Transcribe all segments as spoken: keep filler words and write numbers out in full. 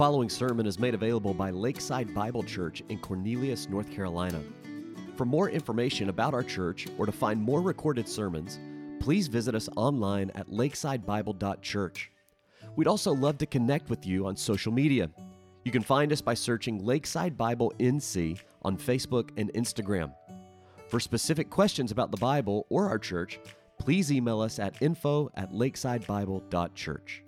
following sermon is made available by Lakeside Bible Church in Cornelius, North Carolina. For more information about our church or to find more recorded sermons, please visit us online at lakeside bible dot church. We'd also love to connect with you on social media. You can find us by searching Lakeside Bible N C on Facebook and Instagram. For specific questions about the Bible or our church, please email us at info at lakeside bible dot church.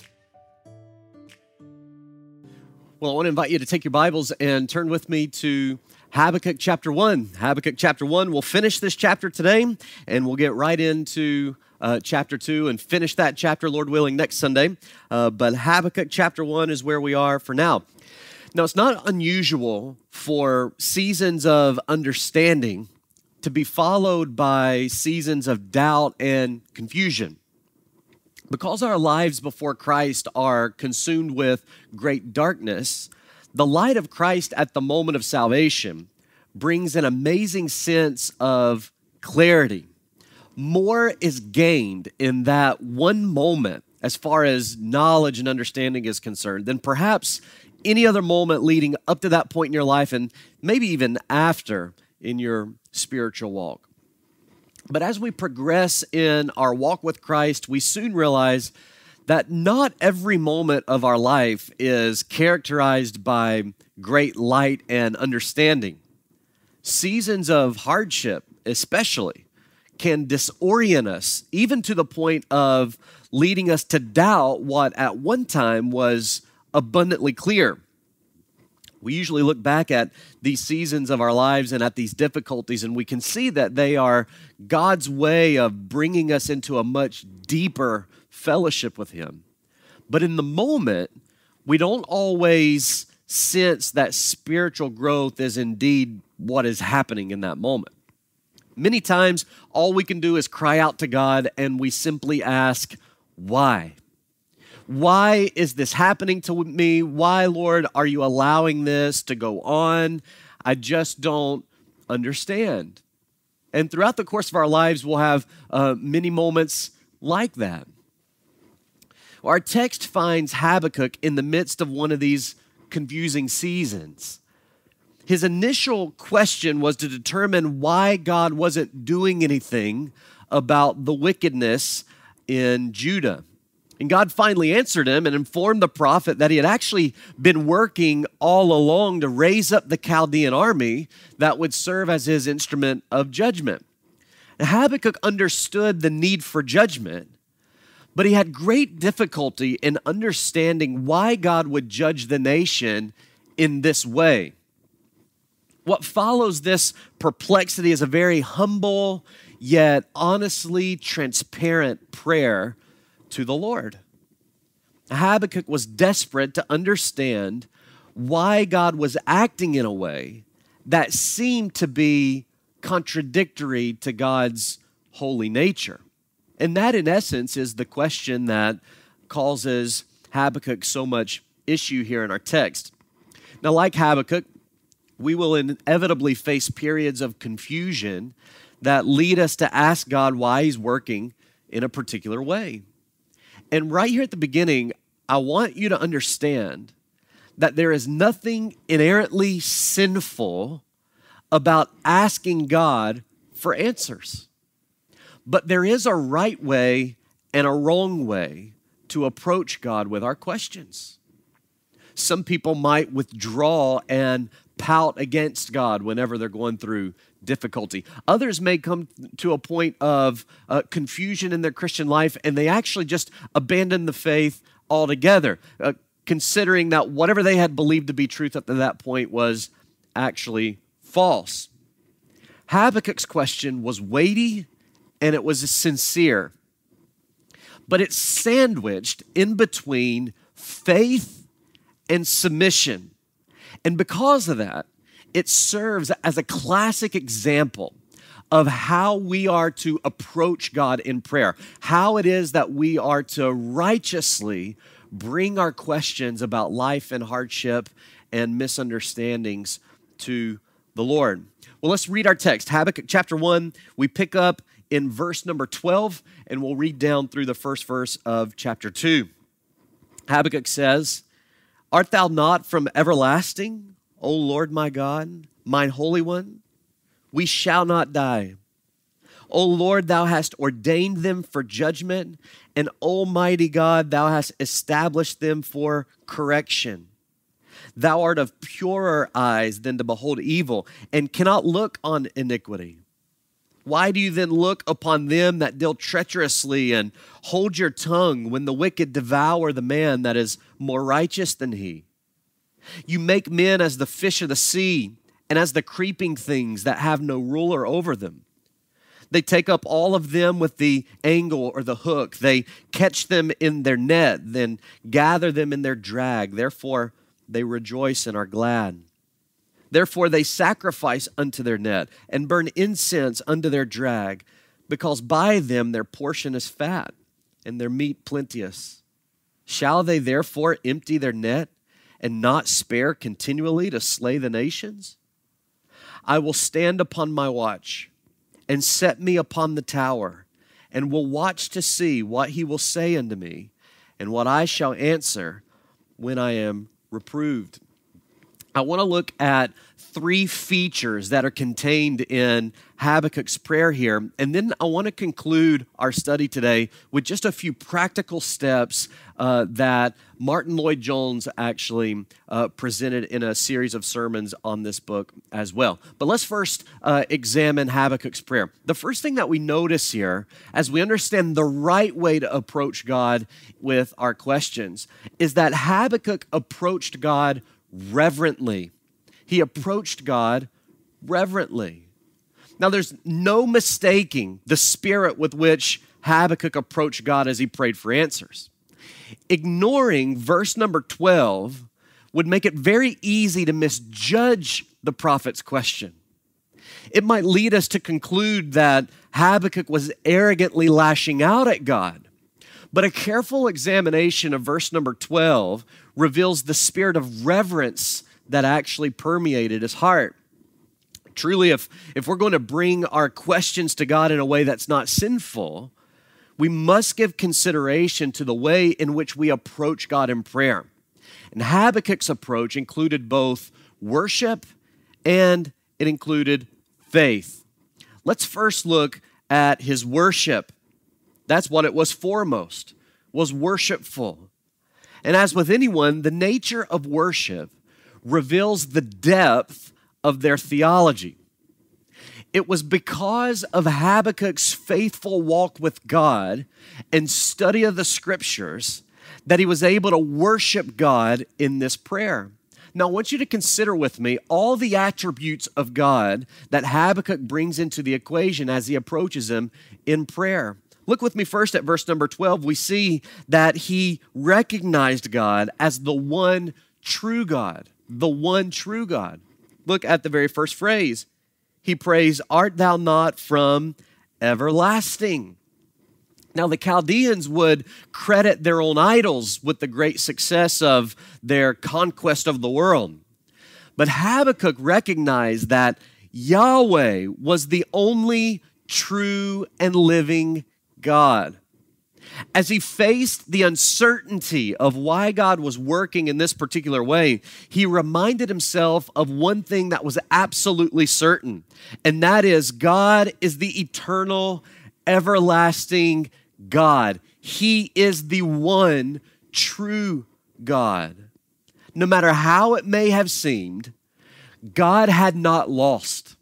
Well, I want to invite you to take your Bibles and turn with me to Habakkuk chapter one. Habakkuk chapter one. We'll finish this chapter today, and we'll get right into uh, chapter two and finish that chapter, Lord willing, next Sunday. Uh, but Habakkuk chapter one is where we are for now. Now, it's not unusual for seasons of understanding to be followed by seasons of doubt and confusion. Because our lives before Christ are consumed with great darkness, the light of Christ at the moment of salvation brings an amazing sense of clarity. More is gained in that one moment, as far as knowledge and understanding is concerned, than perhaps any other moment leading up to that point in your life, and maybe even after in your spiritual walk. But as we progress in our walk with Christ, we soon realize that not every moment of our life is characterized by great light and understanding. Seasons of hardship, especially, can disorient us, even to the point of leading us to doubt what at one time was abundantly clear. We usually look back at these seasons of our lives and at these difficulties, and we can see that they are God's way of bringing us into a much deeper fellowship with Him. But in the moment, we don't always sense that spiritual growth is indeed what is happening in that moment. Many times, all we can do is cry out to God, and we simply ask, why? Why is this happening to me? Why, Lord, are you allowing this to go on? I just don't understand. And throughout the course of our lives, we'll have uh, many moments like that. Our text finds Habakkuk in the midst of one of these confusing seasons. His initial question was to determine why God wasn't doing anything about the wickedness in Judah. And God finally answered him and informed the prophet that he had actually been working all along to raise up the Chaldean army that would serve as his instrument of judgment. And Habakkuk understood the need for judgment, but he had great difficulty in understanding why God would judge the nation in this way. What follows this perplexity is a very humble, yet honestly transparent prayer to the Lord. Habakkuk was desperate to understand why God was acting in a way that seemed to be contradictory to God's holy nature. And that, in essence, is the question that causes Habakkuk so much issue here in our text. Now, like Habakkuk, we will inevitably face periods of confusion that lead us to ask God why He's working in a particular way. And right here at the beginning, I want you to understand that there is nothing inherently sinful about asking God for answers. But there is a right way and a wrong way to approach God with our questions. Some people might withdraw and pout against God whenever they're going through difficulty. Others may come to a point of uh, confusion in their Christian life, and they actually just abandon the faith altogether, uh, considering that whatever they had believed to be truth up to that point was actually false. Habakkuk's question was weighty, and it was sincere, but it's sandwiched in between faith and submission. And because of that, it serves as a classic example of how we are to approach God in prayer, how it is that we are to righteously bring our questions about life and hardship and misunderstandings to the Lord. Well, let's read our text. Habakkuk chapter one, we pick up in verse number twelve, and we'll read down through the first verse of chapter two. Habakkuk says, Art thou not from everlasting, O Lord my God, mine Holy One? We shall not die. O Lord, thou hast ordained them for judgment, and almighty God, thou hast established them for correction. Thou art of purer eyes than to behold evil, and cannot look on iniquity. Why do you then look upon them that deal treacherously, and hold your tongue when the wicked devour the man that is more righteous than he? You make men as the fish of the sea, and as the creeping things that have no ruler over them. They take up all of them with the angle or the hook. They catch them in their net, then gather them in their drag. Therefore, they rejoice and are glad. Therefore, they sacrifice unto their net and burn incense unto their drag, because by them their portion is fat and their meat plenteous. Shall they therefore empty their net and not spare continually to slay the nations? I will stand upon my watch and set me upon the tower, and will watch to see what he will say unto me, and what I shall answer when I am reproved. I want to look at three features that are contained in Habakkuk's prayer here, and then I want to conclude our study today with just a few practical steps uh, that Martin Lloyd-Jones actually uh, presented in a series of sermons on this book as well. But let's first uh, examine Habakkuk's prayer. The first thing that we notice here, as we understand the right way to approach God with our questions, is that Habakkuk approached God reverently. He approached God reverently. Now, there's no mistaking the spirit with which Habakkuk approached God as he prayed for answers. Ignoring verse number twelve would make it very easy to misjudge the prophet's question. It might lead us to conclude that Habakkuk was arrogantly lashing out at God. But a careful examination of verse number twelve reveals the spirit of reverence that actually permeated his heart. Truly, if, if we're going to bring our questions to God in a way that's not sinful, we must give consideration to the way in which we approach God in prayer. And Habakkuk's approach included both worship and it included faith. Let's first look at his worship. That's what it was foremost, was worshipful. And as with anyone, the nature of worship reveals the depth of their theology. It was because of Habakkuk's faithful walk with God and study of the scriptures that he was able to worship God in this prayer. Now, I want you to consider with me all the attributes of God that Habakkuk brings into the equation as he approaches him in prayer. Look with me first at verse number twelve. We see that he recognized God as the one true God, the one true God. Look at the very first phrase. He prays, "Art thou not from everlasting?" Now, the Chaldeans would credit their own idols with the great success of their conquest of the world. But Habakkuk recognized that Yahweh was the only true and living God. God. As he faced the uncertainty of why God was working in this particular way, he reminded himself of one thing that was absolutely certain, and that is God is the eternal, everlasting God. He is the one true God. No matter how it may have seemed, God had not lost.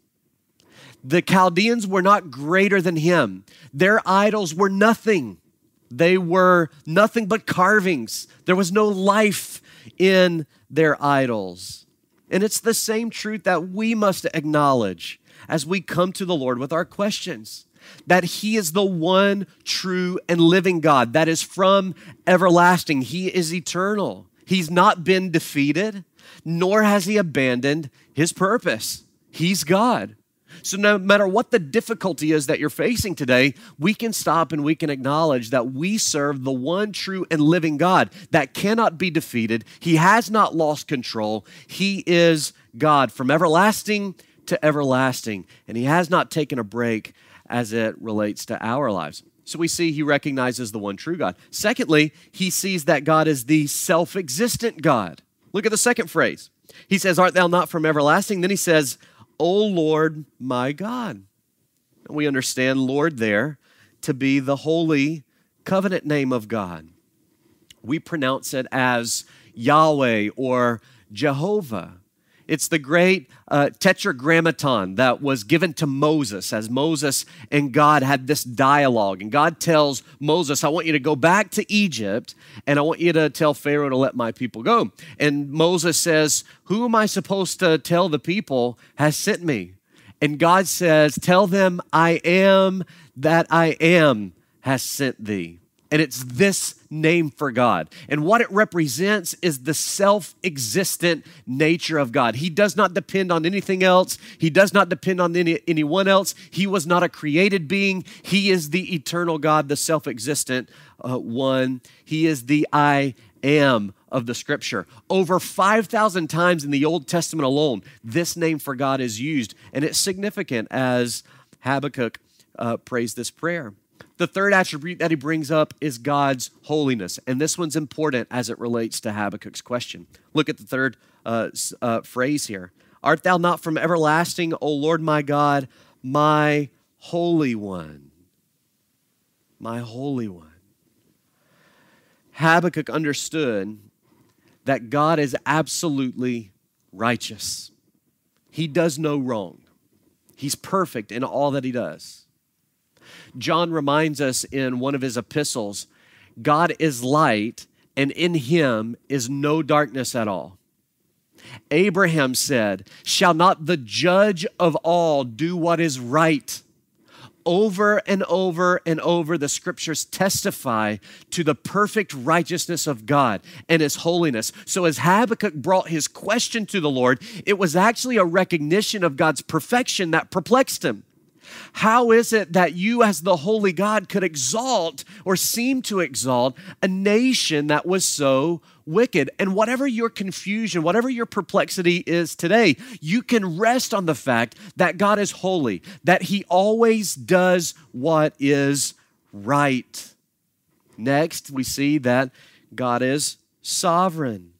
The Chaldeans were not greater than him. Their idols were nothing. They were nothing but carvings. There was no life in their idols. And it's the same truth that we must acknowledge as we come to the Lord with our questions, that he is the one true and living God that is from everlasting. He is eternal. He's not been defeated, nor has he abandoned his purpose. He's God. So no matter what the difficulty is that you're facing today, we can stop and we can acknowledge that we serve the one true and living God that cannot be defeated. He has not lost control. He is God from everlasting to everlasting, and he has not taken a break as it relates to our lives. So we see he recognizes the one true God. Secondly, he sees that God is the self-existent God. Look at the second phrase. He says, art thou not from everlasting? Then he says, O Lord, my God. And we understand Lord there to be the holy covenant name of God. We pronounce it as Yahweh or Jehovah. It's the great uh, tetragrammaton that was given to Moses as Moses and God had this dialogue. And God tells Moses, I want you to go back to Egypt and I want you to tell Pharaoh to let my people go. And Moses says, who am I supposed to tell the people has sent me? And God says, tell them I am that I am has sent thee. And it's this name for God. And what it represents is the self-existent nature of God. He does not depend on anything else. He does not depend on any, anyone else. He was not a created being. He is the eternal God, the self-existent uh, one. He is the I am of the scripture. Over five thousand times in the Old Testament alone, this name for God is used. And it's significant as Habakkuk uh, prays this prayer. The third attribute that he brings up is God's holiness. And this one's important as it relates to Habakkuk's question. Look at the third uh, uh, phrase here. Art thou not from everlasting, O Lord my God, my Holy One? My Holy One. Habakkuk understood that God is absolutely righteous. He does no wrong. He's perfect in all that he does. John reminds us in one of his epistles, God is light, and in him is no darkness at all. Abraham said, shall not the judge of all do what is right? Over and over and over, the scriptures testify to the perfect righteousness of God and his holiness. So as Habakkuk brought his question to the Lord, it was actually a recognition of God's perfection that perplexed him. How is it that you as the holy God could exalt or seem to exalt a nation that was so wicked? And whatever your confusion, whatever your perplexity is today, you can rest on the fact that God is holy, that he always does what is right. Next, we see that God is sovereign.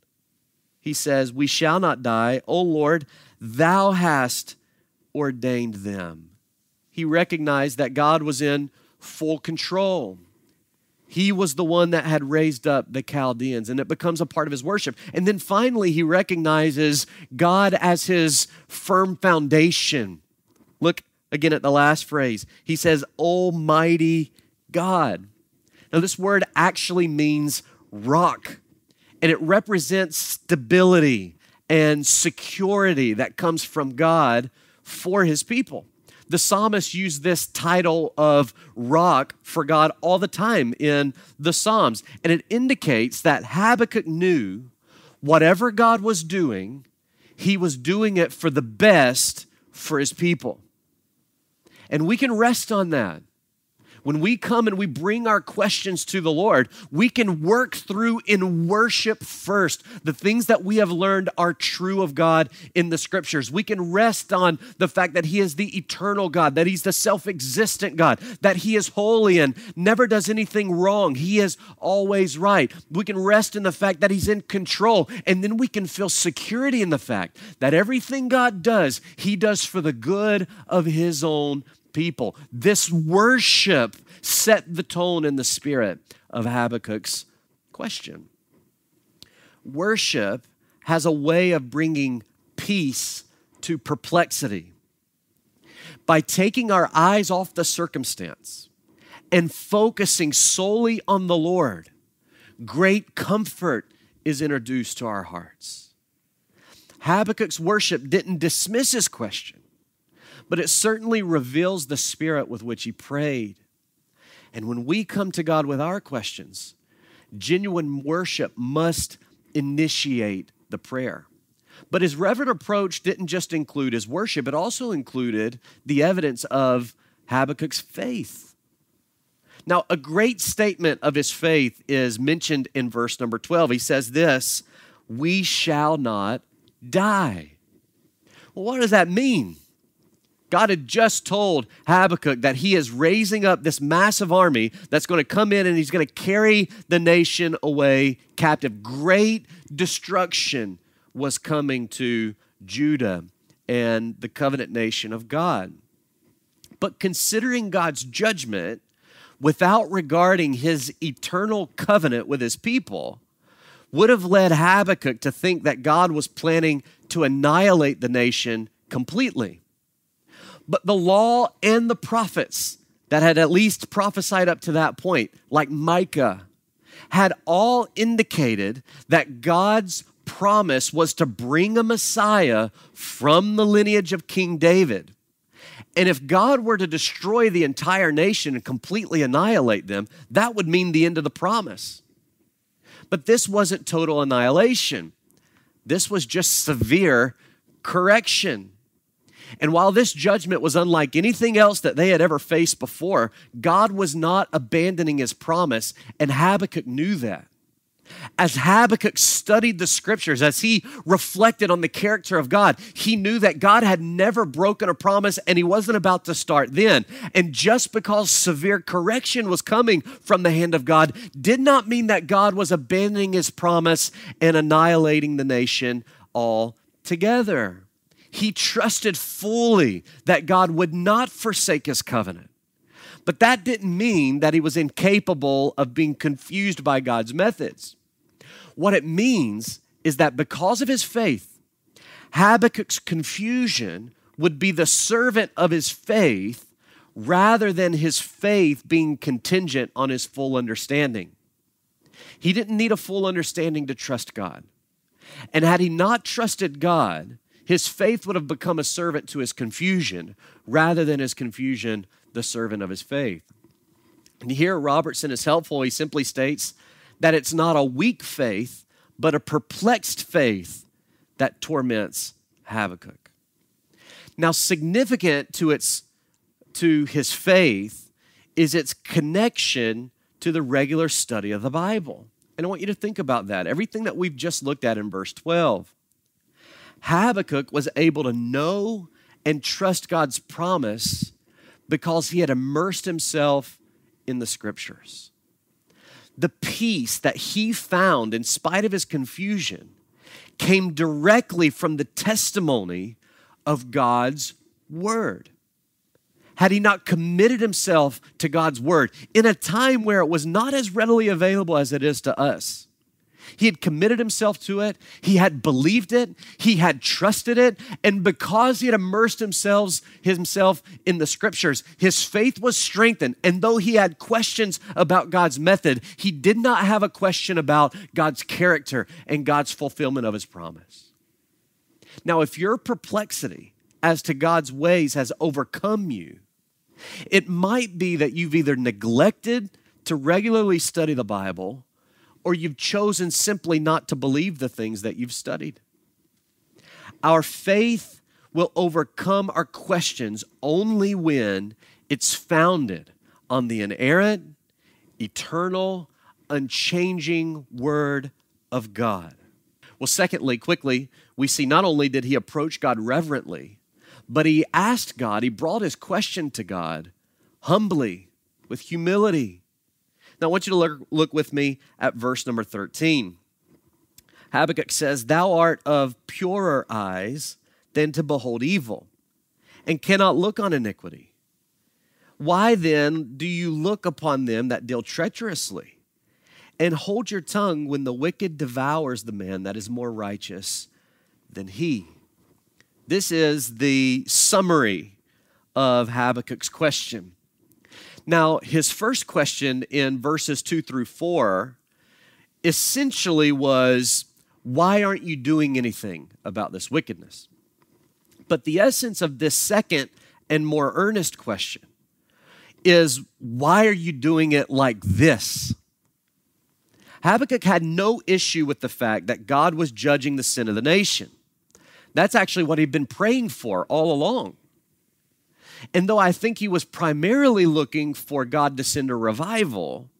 He says, we shall not die. O Lord, thou hast ordained them. He recognized that God was in full control. He was the one that had raised up the Chaldeans, and it becomes a part of his worship. And then finally, he recognizes God as his firm foundation. Look again at the last phrase. He says, Almighty God. Now, this word actually means rock, and it represents stability and security that comes from God for his people. The psalmist used this title of rock for God all the time in the Psalms. And it indicates that Habakkuk knew whatever God was doing, he was doing it for the best for his people. And we can rest on that. When we come and we bring our questions to the Lord, we can work through in worship first. The things that we have learned are true of God in the scriptures. We can rest on the fact that he is the eternal God, that he's the self-existent God, that he is holy and never does anything wrong. He is always right. We can rest in the fact that he's in control, and then we can feel security in the fact that everything God does, he does for the good of his own people. This worship set the tone in the spirit of Habakkuk's question. Worship has a way of bringing peace to perplexity. By taking our eyes off the circumstance and focusing solely on the Lord, great comfort is introduced to our hearts. Habakkuk's worship didn't dismiss his question, but it certainly reveals the spirit with which he prayed. And when we come to God with our questions, genuine worship must initiate the prayer. But his reverent approach didn't just include his worship, it also included the evidence of Habakkuk's faith. Now, a great statement of his faith is mentioned in verse number twelve. He says this, we shall not die. Well, what does that mean? God had just told Habakkuk that he is raising up this massive army that's going to come in and he's going to carry the nation away captive. Great destruction was coming to Judah and the covenant nation of God. But considering God's judgment without regarding his eternal covenant with his people would have led Habakkuk to think that God was planning to annihilate the nation completely. But the law and the prophets that had at least prophesied up to that point, like Micah, had all indicated that God's promise was to bring a Messiah from the lineage of King David. And if God were to destroy the entire nation and completely annihilate them, that would mean the end of the promise. But this wasn't total annihilation. This was just severe correction. And while this judgment was unlike anything else that they had ever faced before, God was not abandoning his promise, and Habakkuk knew that. As Habakkuk studied the scriptures, as he reflected on the character of God, he knew that God had never broken a promise and he wasn't about to start then. And just because severe correction was coming from the hand of God did not mean that God was abandoning his promise and annihilating the nation altogether. He trusted fully that God would not forsake his covenant. But that didn't mean that he was incapable of being confused by God's methods. What it means is that because of his faith, Habakkuk's confusion would be the servant of his faith rather than his faith being contingent on his full understanding. He didn't need a full understanding to trust God. And had he not trusted God, his faith would have become a servant to his confusion rather than his confusion, the servant of his faith. And here Robertson is helpful. He simply states that it's not a weak faith, but a perplexed faith that torments Habakkuk. Now, significant to its to his faith is its connection to the regular study of the Bible. And I want you to think about that. Everything that we've just looked at in verse twelve. Habakkuk was able to know and trust God's promise because he had immersed himself in the scriptures. The peace that he found in spite of his confusion came directly from the testimony of God's word. Had he not committed himself to God's word in a time where it was not as readily available as it is to us, he had committed himself to it, he had believed it, he had trusted it, and because he had immersed himself, himself in the scriptures, his faith was strengthened. And though he had questions about God's method, he did not have a question about God's character and God's fulfillment of his promise. Now, if your perplexity as to God's ways has overcome you, it might be that you've either neglected to regularly study the Bible or you've chosen simply not to believe the things that you've studied. Our faith will overcome our questions only when it's founded on the inerrant, eternal, unchanging Word of God. Well, secondly, quickly, we see not only did he approach God reverently, but he asked God, he brought his question to God humbly, with humility. Now, I want you to look, look with me at verse number thirteen. Habakkuk says, "Thou art of purer eyes than to behold evil, and cannot look on iniquity. Why then do you look upon them that deal treacherously, and hold your tongue when the wicked devours the man that is more righteous than he?" This is the summary of Habakkuk's question. Now, his first question in verses two through four essentially was, why aren't you doing anything about this wickedness? But the essence of this second and more earnest question is, why are you doing it like this? Habakkuk had no issue with the fact that God was judging the sin of the nation. That's actually what he'd been praying for all along. And though I think he was primarily looking for God to send a revival,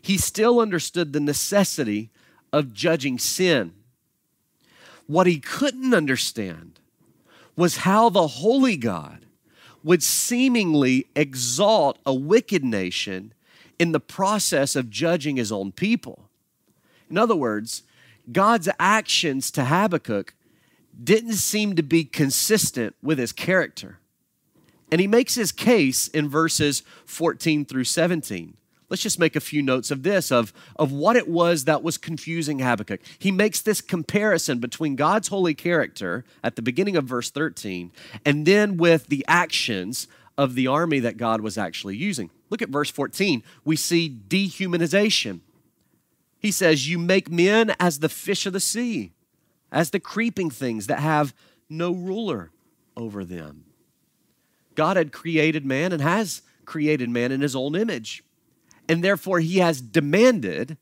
he still understood the necessity of judging sin. What he couldn't understand was how the holy God would seemingly exalt a wicked nation in the process of judging his own people. In other words, God's actions to Habakkuk didn't seem to be consistent with his character. And he makes his case in verses fourteen through seventeen. Let's just make a few notes of this, of, of what it was that was confusing Habakkuk. He makes this comparison between God's holy character at the beginning of verse thirteen, and then with the actions of the army that God was actually using. Look at verse fourteen. We see dehumanization. He says, "You make men as the fish of the sea, as the creeping things that have no ruler over them." God had created man and has created man in his own image. And therefore, he has demanded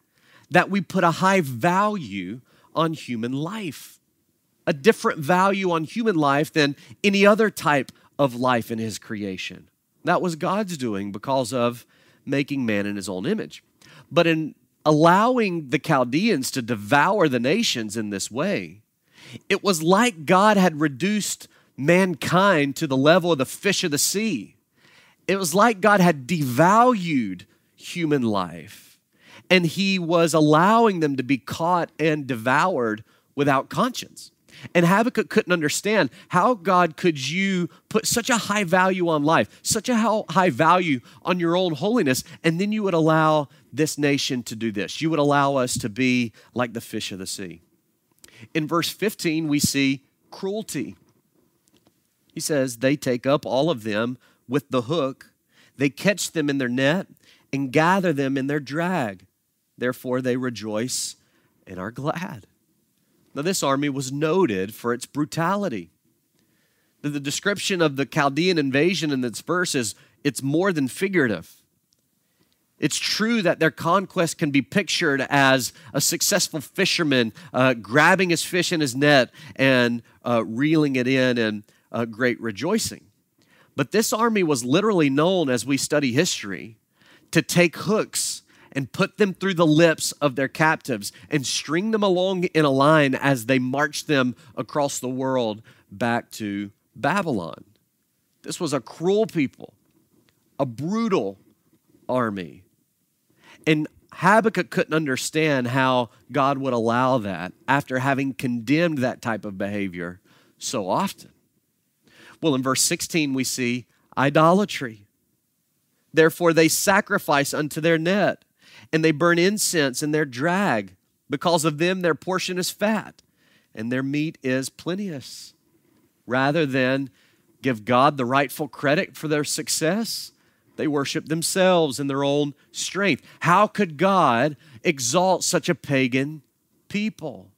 that we put a high value on human life, a different value on human life than any other type of life in his creation. That was God's doing because of making man in his own image. But in allowing the Chaldeans to devour the nations in this way, it was like God had reduced mankind to the level of the fish of the sea. It was like God had devalued human life, and he was allowing them to be caught and devoured without conscience. And Habakkuk couldn't understand how, God, could you put such a high value on life, such a high value on your own holiness, and then you would allow this nation to do this. You would allow us to be like the fish of the sea. In verse fifteen, we see cruelty. He says, "They take up all of them with the hook. They catch them in their net and gather them in their drag. Therefore they rejoice and are glad." Now this army was noted for its brutality. The description of the Chaldean invasion in this verse is, it's more than figurative. It's true that their conquest can be pictured as a successful fisherman uh, grabbing his fish in his net and uh, reeling it in and uh, great rejoicing. But this army was literally known, as we study history, to take hooks and put them through the lips of their captives and string them along in a line as they marched them across the world back to Babylon. This was a cruel people, a brutal army. And Habakkuk couldn't understand how God would allow that after having condemned that type of behavior so often. Well, in verse sixteen, we see idolatry. "Therefore they sacrifice unto their net, and they burn incense in their drag. Because of them their portion is fat, and their meat is plenteous." Rather than give God the rightful credit for their success, they worship themselves in their own strength. How could God exalt such a pagan people?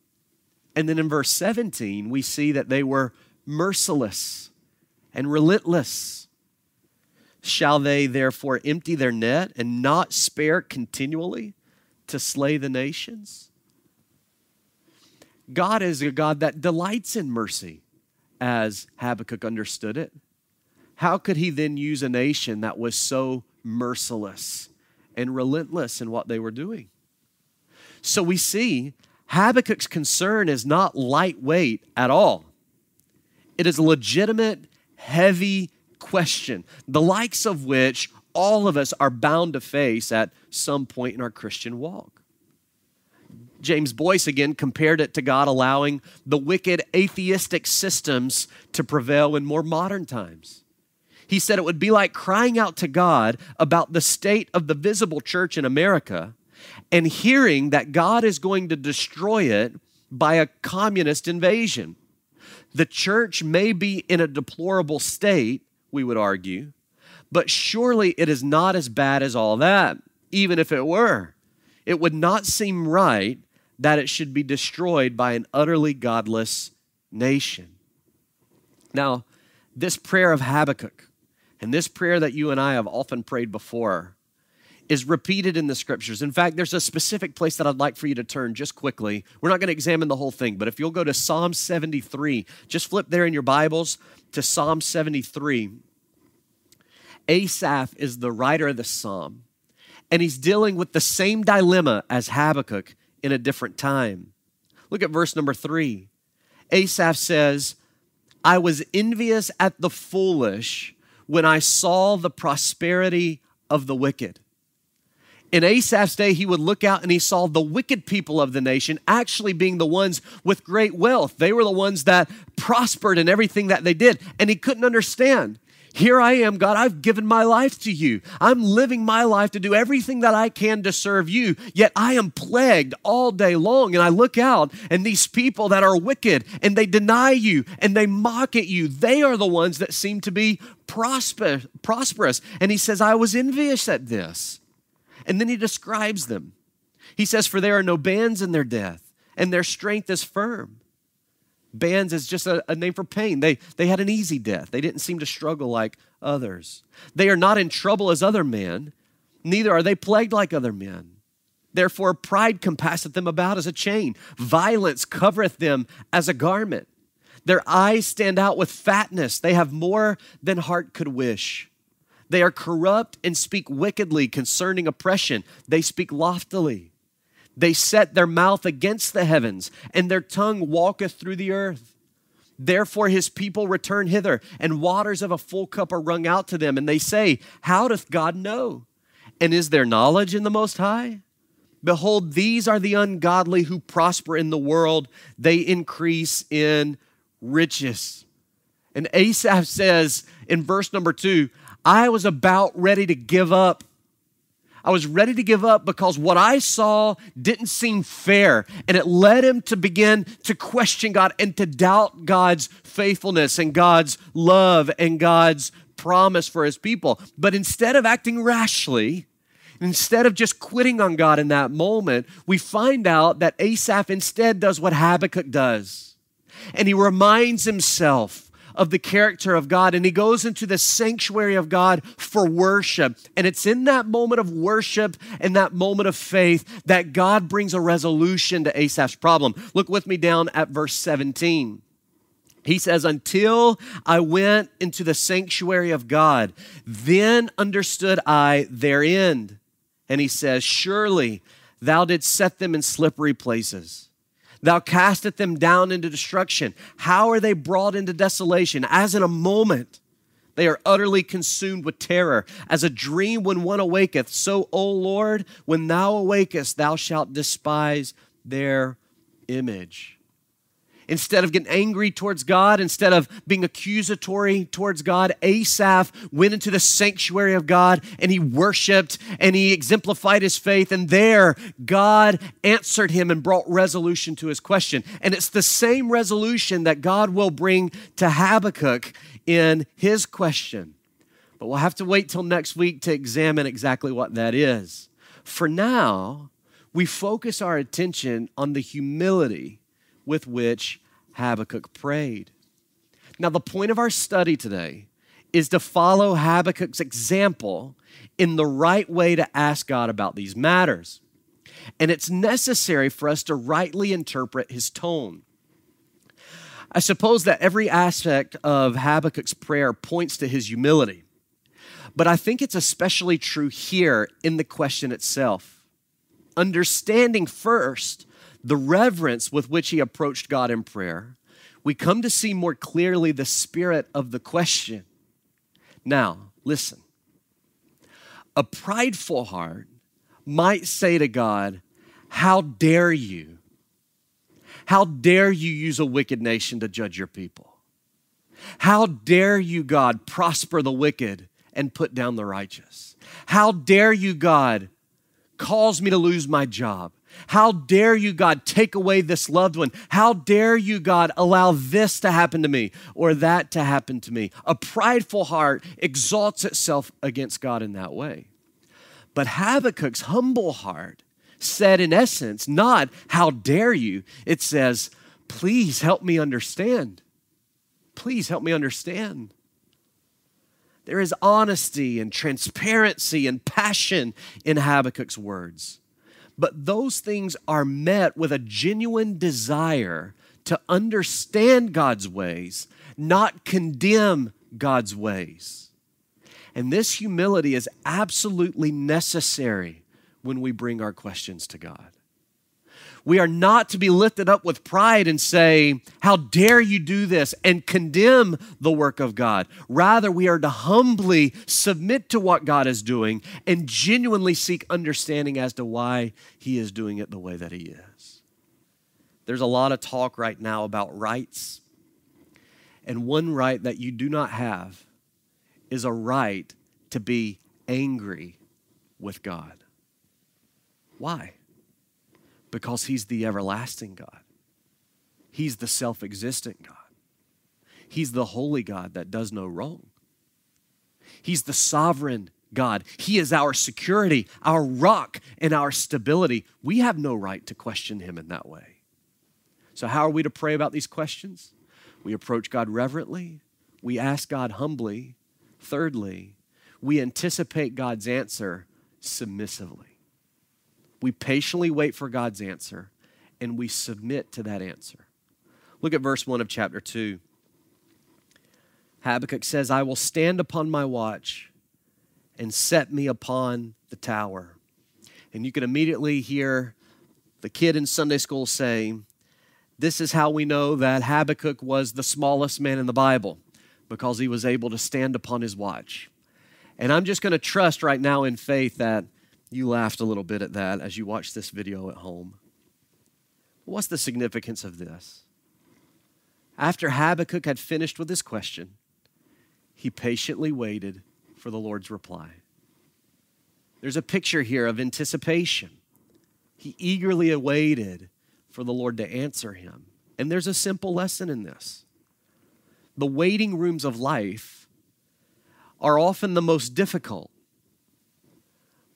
And then in verse seventeen, we see that they were merciless and relentless. "Shall they therefore empty their net and not spare continually to slay the nations?" God is a God that delights in mercy, as Habakkuk understood it. How could he then use a nation that was so merciless and relentless in what they were doing? So we see Habakkuk's concern is not lightweight at all. It is a legitimate, heavy concern. Question, the likes of which all of us are bound to face at some point in our Christian walk. James Boyce again compared it to God allowing the wicked atheistic systems to prevail in more modern times. He said it would be like crying out to God about the state of the visible church in America and hearing that God is going to destroy it by a communist invasion. The church may be in a deplorable state, we would argue, but surely it is not as bad as all that. Even if it were, it would not seem right that it should be destroyed by an utterly godless nation. Now, this prayer of Habakkuk, and this prayer that you and I have often prayed before, is repeated in the scriptures. In fact, there's a specific place that I'd like for you to turn just quickly. We're not going to examine the whole thing, but if you'll go to Psalm seventy-three, just flip there in your Bibles to Psalm seventy-three. Asaph is the writer of the psalm, and he's dealing with the same dilemma as Habakkuk in a different time. Look at verse number three. Asaph says, "I was envious at the foolish when I saw the prosperity of the wicked. In Asaph's day, he would look out and he saw the wicked people of the nation actually being the ones with great wealth. They were the ones that prospered in everything that they did, and he couldn't understand. Here I am, God, I've given my life to you. I'm living my life to do everything that I can to serve you, yet I am plagued all day long. And I look out and these people that are wicked and they deny you and they mock at you, they are the ones that seem to be prosper, prosperous. And he says, I was envious at this. And then he describes them. He says, for there are no bands in their death and their strength is firm. Bands is just a, a name for pain. They, they had an easy death. They didn't seem to struggle like others. They are not in trouble as other men, neither are they plagued like other men. Therefore, pride compasseth them about as a chain. Violence covereth them as a garment. Their eyes stand out with fatness. They have more than heart could wish. They are corrupt and speak wickedly concerning oppression. They speak loftily. They set their mouth against the heavens, and their tongue walketh through the earth. Therefore his people return hither, and waters of a full cup are wrung out to them. And they say, how doth God know? And is there knowledge in the Most High? Behold, these are the ungodly who prosper in the world. They increase in riches. And Asaph says in verse number two, I was about ready to give up. I was ready to give up because what I saw didn't seem fair, and it led him to begin to question God and to doubt God's faithfulness and God's love and God's promise for his people. But instead of acting rashly, instead of just quitting on God in that moment, we find out that Asaph instead does what Habakkuk does, and he reminds himself of the character of God, and he goes into the sanctuary of God for worship. And it's in that moment of worship and that moment of faith that God brings a resolution to Asaph's problem. Look with me down at verse seventeen. He says, until I went into the sanctuary of God, then understood I their end. And he says, surely thou didst set them in slippery places. Thou casteth them down into destruction. How are they brought into desolation? As in a moment, they are utterly consumed with terror. As a dream when one awaketh, so, O Lord, when thou awakest, thou shalt despise their image. Instead of getting angry towards God, instead of being accusatory towards God, Asaph went into the sanctuary of God and he worshiped and he exemplified his faith. And there, God answered him and brought resolution to his question. And it's the same resolution that God will bring to Habakkuk in his question. But we'll have to wait till next week to examine exactly what that is. For now, we focus our attention on the humility with which Habakkuk prayed. Now, the point of our study today is to follow Habakkuk's example in the right way to ask God about these matters. And it's necessary for us to rightly interpret his tone. I suppose that every aspect of Habakkuk's prayer points to his humility, but I think it's especially true here in the question itself. Understanding first the reverence with which he approached God in prayer, we come to see more clearly the spirit of the question. Now, listen. A prideful heart might say to God, how dare you? How dare you use a wicked nation to judge your people? How dare you, God, prosper the wicked and put down the righteous? How dare you, God, cause me to lose my job? How dare you, God, take away this loved one? How dare you, God, allow this to happen to me or that to happen to me? A prideful heart exalts itself against God in that way. But Habakkuk's humble heart said, in essence, not, how dare you? It says, please help me understand. Please help me understand. There is honesty and transparency and passion in Habakkuk's words. But those things are met with a genuine desire to understand God's ways, not condemn God's ways. And this humility is absolutely necessary when we bring our questions to God. We are not to be lifted up with pride and say, how dare you do this, and condemn the work of God. Rather, we are to humbly submit to what God is doing and genuinely seek understanding as to why he is doing it the way that he is. There's a lot of talk right now about rights. And one right that you do not have is a right to be angry with God. Why? Because he's the everlasting God. He's the self-existent God. He's the holy God that does no wrong. He's the sovereign God. He is our security, our rock, and our stability. We have no right to question him in that way. So how are we to pray about these questions? We approach God reverently. We ask God humbly. Thirdly, we anticipate God's answer submissively. We patiently wait for God's answer, and we submit to that answer. Look at verse one of chapter two. Habakkuk says, I will stand upon my watch and set me upon the tower. And you can immediately hear the kid in Sunday school say, this is how we know that Habakkuk was the smallest man in the Bible, because he was able to stand upon his watch. And I'm just going to trust right now in faith that you laughed a little bit at that as you watched this video at home. What's the significance of this? After Habakkuk had finished with his question, he patiently waited for the Lord's reply. There's a picture here of anticipation. He eagerly awaited for the Lord to answer him. And there's a simple lesson in this. The waiting rooms of life are often the most difficult,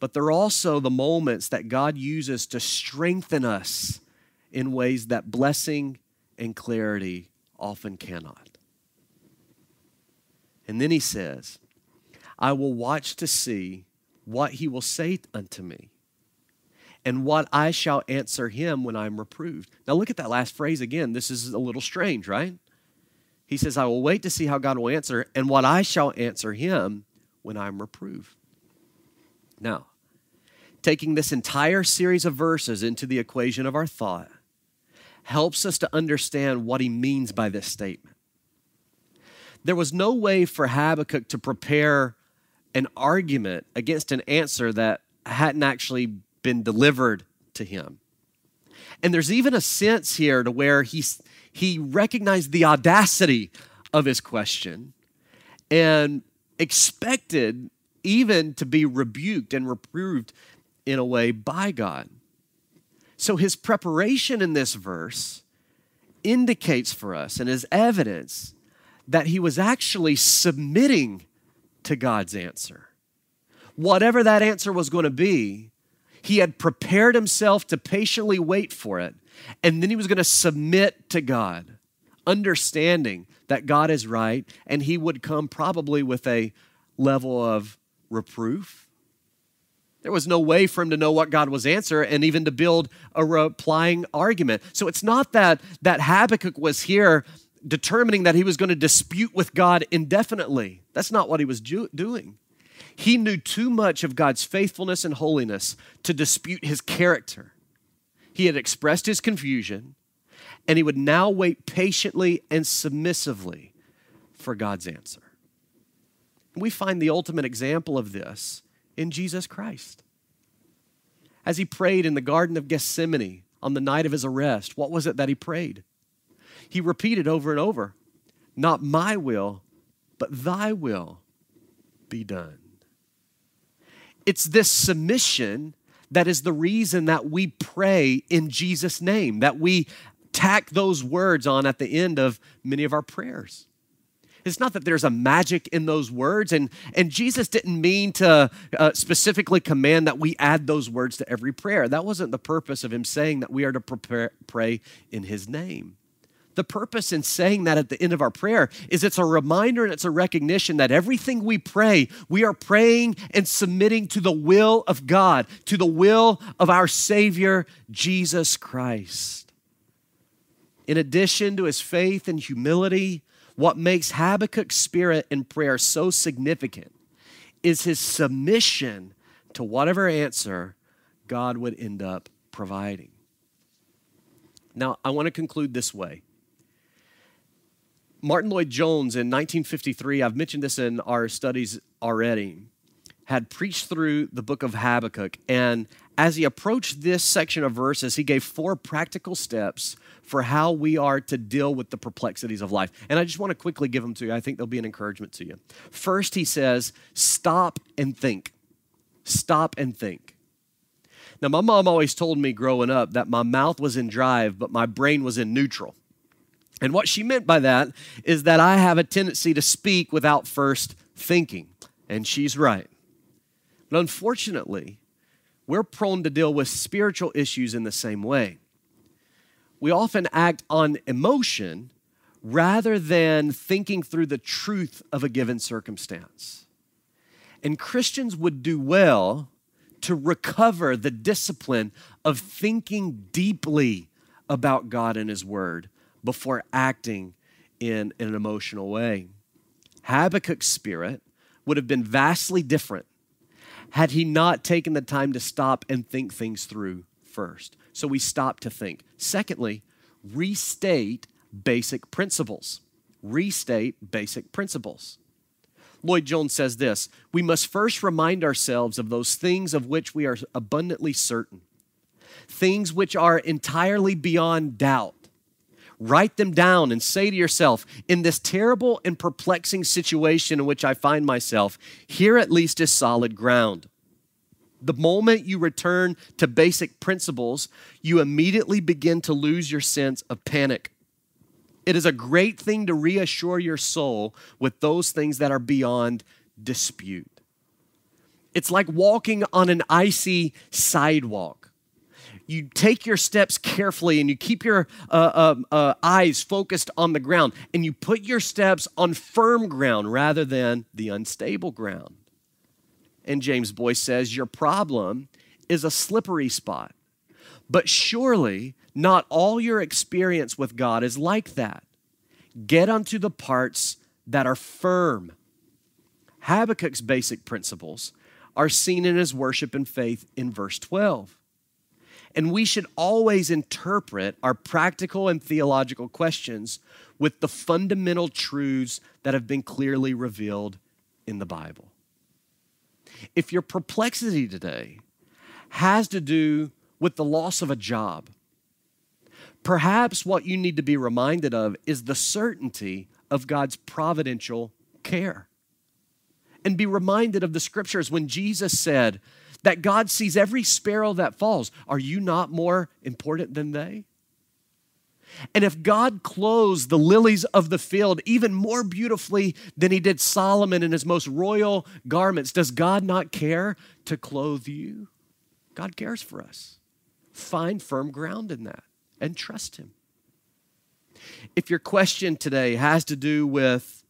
but they're also the moments that God uses to strengthen us in ways that blessing and clarity often cannot. And then he says, I will watch to see what he will say unto me and what I shall answer him when I'm reproved. Now look at that last phrase again. This is a little strange, right? He says, I will wait to see how God will answer and what I shall answer him when I'm reproved. Now, taking this entire series of verses into the equation of our thought helps us to understand what he means by this statement. There was no way for Habakkuk to prepare an argument against an answer that hadn't actually been delivered to him. And there's even a sense here to where he's He recognized the audacity of his question and expected even to be rebuked and reproved in a way by God. So his preparation in this verse indicates for us and is evidence that he was actually submitting to God's answer. Whatever that answer was going to be, he had prepared himself to patiently wait for it. And then he was going to submit to God, understanding that God is right, and he would come probably with a level of reproof. There was no way for him to know what God was answering and even to build a replying argument. So it's not that, that Habakkuk was here determining that he was going to dispute with God indefinitely. That's not what he was do- doing. He knew too much of God's faithfulness and holiness to dispute his character. He had expressed his confusion, and he would now wait patiently and submissively for God's answer. We find the ultimate example of this in Jesus Christ. As he prayed in the Garden of Gethsemane on the night of his arrest, what was it that he prayed? He repeated over and over, "Not my will, but thy will be done." It's this submission that is the reason that we pray in Jesus' name, that we tack those words on at the end of many of our prayers. It's not that there's a magic in those words, and, and Jesus didn't mean to uh, specifically command that we add those words to every prayer. That wasn't the purpose of him saying that we are to prepare, pray in his name. The purpose in saying that at the end of our prayer is it's a reminder and it's a recognition that everything we pray, we are praying and submitting to the will of God, to the will of our Savior, Jesus Christ. In addition to his faith and humility, what makes Habakkuk's spirit in prayer so significant is his submission to whatever answer God would end up providing. Now, I want to conclude this way. Martin Lloyd-Jones in nineteen fifty-three, I've mentioned this in our studies already, had preached through the book of Habakkuk. And as he approached this section of verses, he gave four practical steps for how we are to deal with the perplexities of life. And I just want to quickly give them to you. I think they'll be an encouragement to you. First, he says, stop and think. Stop and think. Now, my mom always told me growing up that my mouth was in drive, but my brain was in neutral. And what she meant by that is that I have a tendency to speak without first thinking. And she's right. But unfortunately, we're prone to deal with spiritual issues in the same way. We often act on emotion rather than thinking through the truth of a given circumstance. And Christians would do well to recover the discipline of thinking deeply about God and His Word before acting in an emotional way. Habakkuk's spirit would have been vastly different had he not taken the time to stop and think things through first. So we stop to think. Secondly, restate basic principles. Restate basic principles. Lloyd-Jones says this, we must first remind ourselves of those things of which we are abundantly certain, things which are entirely beyond doubt. Write them down and say to yourself, in this terrible and perplexing situation in which I find myself, here at least is solid ground. The moment you return to basic principles, you immediately begin to lose your sense of panic. It is a great thing to reassure your soul with those things that are beyond dispute. It's like walking on an icy sidewalk. You take your steps carefully and you keep your uh, uh, uh, eyes focused on the ground, and you put your steps on firm ground rather than the unstable ground. And James Boyce says, your problem is a slippery spot, but surely not all your experience with God is like that. Get unto the parts that are firm. Habakkuk's basic principles are seen in his worship and faith in verse twelve. And we should always interpret our practical and theological questions with the fundamental truths that have been clearly revealed in the Bible. If your perplexity today has to do with the loss of a job, perhaps what you need to be reminded of is the certainty of God's providential care. And be reminded of the scriptures when Jesus said, that God sees every sparrow that falls. Are you not more important than they? And if God clothes the lilies of the field even more beautifully than He did Solomon in his most royal garments, does God not care to clothe you? God cares for us. Find firm ground in that and trust Him. If your question today has to do with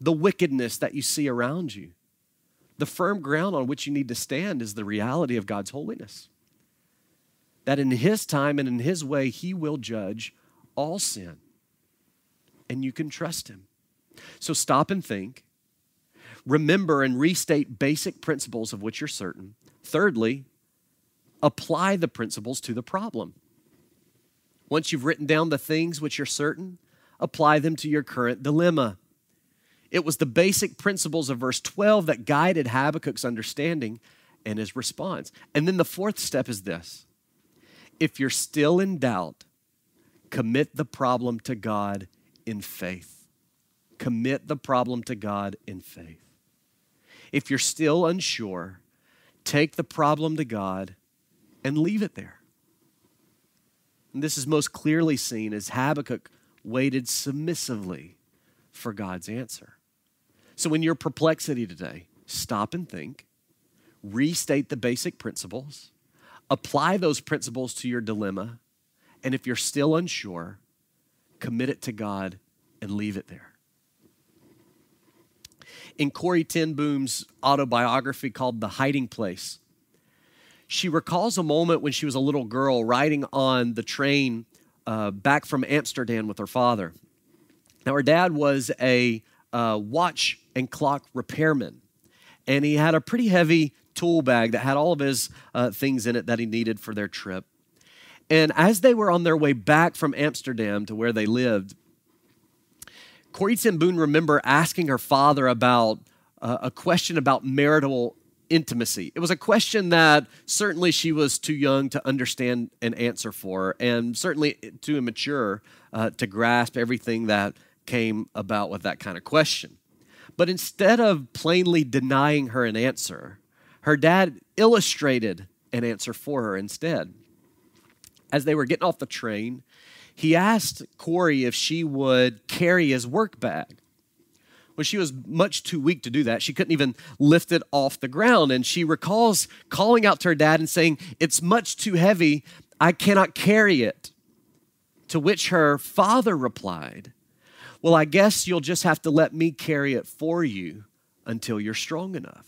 the wickedness that you see around you, the firm ground on which you need to stand is the reality of God's holiness. That in His time and in His way, He will judge all sin. And you can trust Him. So stop and think. Remember and restate basic principles of which you're certain. Thirdly, apply the principles to the problem. Once you've written down the things which you're certain, apply them to your current dilemma. It was the basic principles of verse twelve that guided Habakkuk's understanding and his response. And then the fourth step is this. If you're still in doubt, commit the problem to God in faith. Commit the problem to God in faith. If you're still unsure, take the problem to God and leave it there. And this is most clearly seen as Habakkuk waited submissively for God's answer. So in your perplexity today, stop and think, restate the basic principles, apply those principles to your dilemma, and if you're still unsure, commit it to God and leave it there. In Corrie Ten Boom's autobiography called The Hiding Place, she recalls a moment when she was a little girl riding on the train uh, back from Amsterdam with her father. Now, her dad was a Uh, watch and clock repairman. And he had a pretty heavy tool bag that had all of his uh, things in it that he needed for their trip. And as they were on their way back from Amsterdam to where they lived, Corrie Ten Boom remember asking her father about uh, a question about marital intimacy. It was a question that certainly she was too young to understand an answer for, and certainly too immature uh, to grasp everything that came about with that kind of question. But instead of plainly denying her an answer, her dad illustrated an answer for her instead. As they were getting off the train, he asked Corrie if she would carry his work bag. Well, she was much too weak to do that. She couldn't even lift it off the ground. And she recalls calling out to her dad and saying, "It's much too heavy. I cannot carry it." To which her father replied, "Well, I guess you'll just have to let me carry it for you until you're strong enough."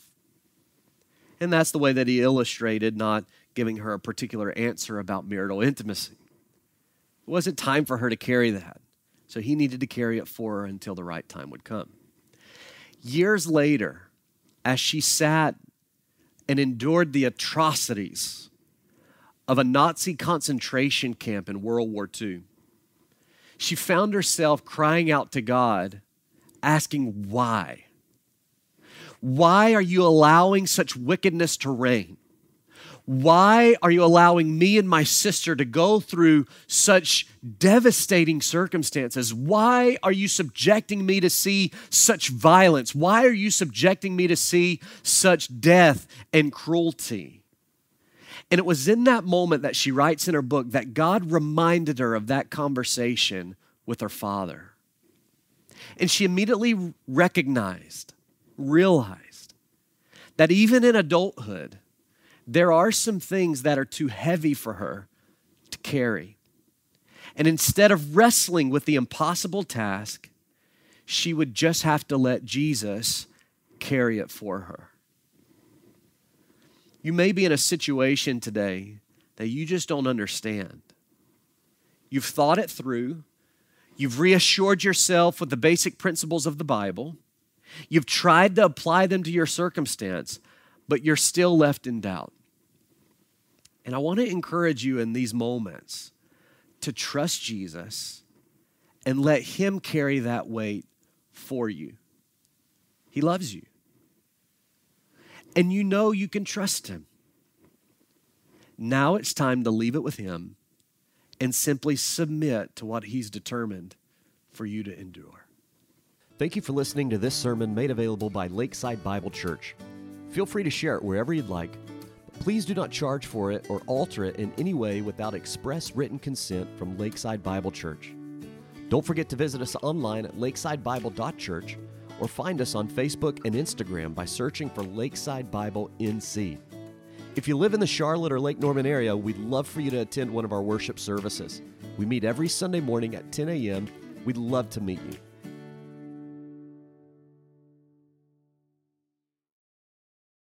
And that's the way that he illustrated not giving her a particular answer about marital intimacy. It wasn't time for her to carry that. So he needed to carry it for her until the right time would come. Years later, as she sat and endured the atrocities of a Nazi concentration camp in World War Two, she found herself crying out to God, asking why. Why are you allowing such wickedness to reign? Why are you allowing me and my sister to go through such devastating circumstances? Why are you subjecting me to see such violence? Why are you subjecting me to see such death and cruelty? And it was in that moment that she writes in her book that God reminded her of that conversation with her father. And she immediately recognized realized that even in adulthood, there are some things that are too heavy for her to carry. And instead of wrestling with the impossible task, she would just have to let Jesus carry it for her. You may be in a situation today that you just don't understand. You've thought it through. You've reassured yourself with the basic principles of the Bible. You've tried to apply them to your circumstance, but you're still left in doubt. And I want to encourage you in these moments to trust Jesus and let him carry that weight for you. He loves you. And you know you can trust him. Now it's time to leave it with him and simply submit to what he's determined for you to endure. Thank you for listening to this sermon made available by Lakeside Bible Church. Feel free to share it wherever you'd like, but please do not charge for it or alter it in any way without express written consent from Lakeside Bible Church. Don't forget to visit us online at lakeside bible dot church or find us on Facebook and Instagram by searching for Lakeside Bible N C. If you live in the Charlotte or Lake Norman area, we'd love for you to attend one of our worship services. We meet every Sunday morning at ten a.m. We'd love to meet you.